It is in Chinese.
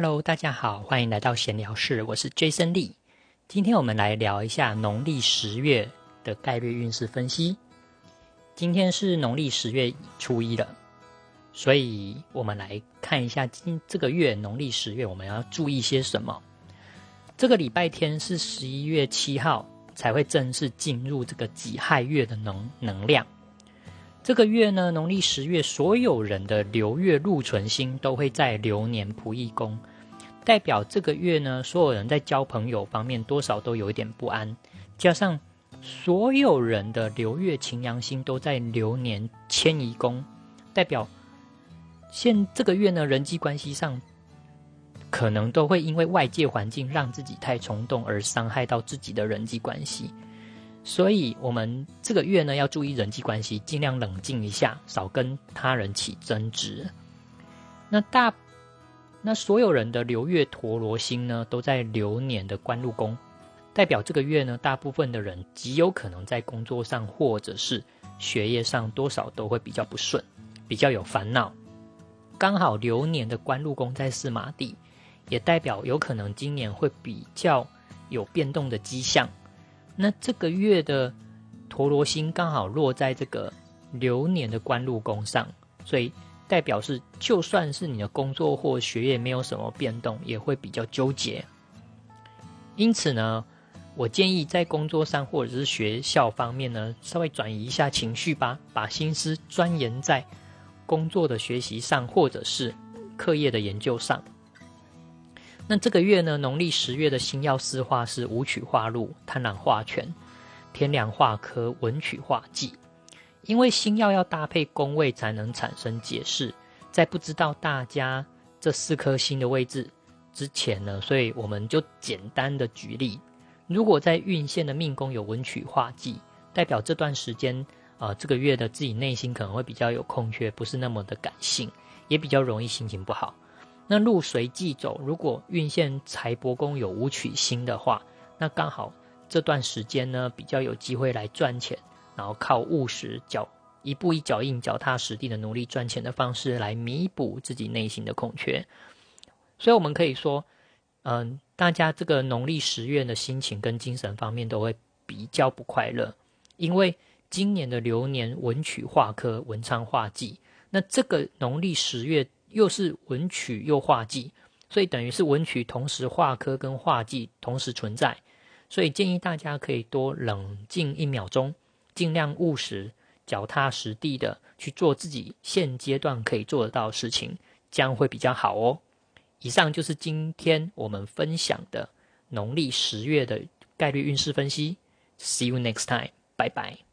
Hello， 大家好，欢迎来到闲聊室，我是 Jason Lee。今天我们来聊一下农历10月的概率运势分析。今天是农历10月初一了，所以我们来看一下这个月农历10月我们要注意些什么。这个礼拜天是11月7号才会正式进入这个己亥月的能量。这个月呢，农历10月所有人的流月禄存星都会在流年仆役宫，代表这个月呢，所有人在交朋友方面多少都有一点不安，加上所有人的流月擎羊星都在流年迁移宫，代表这个月呢，人际关系上可能都会因为外界环境让自己太冲动而伤害到自己的人际关系。所以我们这个月呢，要注意人际关系，尽量冷静一下，少跟他人起争执。那所有人的流月陀罗星呢，都在流年的官禄宫，代表这个月呢，大部分的人极有可能在工作上或者是学业上多少都会比较不顺，比较有烦恼。刚好流年的官禄宫在四马地，也代表有可能今年会比较有变动的迹象。那这个月的陀罗星刚好落在这个流年的官禄宫上，所以代表是就算是你的工作或学业没有什么变动，也会比较纠结。因此呢，我建议在工作上或者是学校方面呢，稍微转移一下情绪吧，把心思钻研在工作的学习上或者是课业的研究上。那这个月呢，农历10月的星曜四化是武曲化禄、贪狼化权、天梁化科、文曲化忌。因为星曜要搭配宫位才能产生解释，在不知道大家这四颗星的位置之前呢，所以我们就简单的举例。如果在运线的命宫有文曲化忌，代表这段时间这个月的自己内心可能会比较有空缺，不是那么的感性，也比较容易心情不好。那入随忌走，如果运线财帛宫有武曲星的话，那刚好这段时间呢，比较有机会来赚钱，然后靠务实一步一脚印、脚踏实地的努力赚钱的方式来弥补自己内心的空缺。所以我们可以说，大家这个农历10月的心情跟精神方面都会比较不快乐，因为今年的流年文曲化科、文昌化忌，那这个农历10月又是文曲又化忌，所以等于是文曲同时化科跟化忌同时存在，所以建议大家可以多冷静1秒钟，尽量务实、脚踏实地的去做自己现阶段可以做得到的事情，这样会比较好哦。以上就是今天我们分享的农历10月的概率运势分析。 See you next time， 拜拜。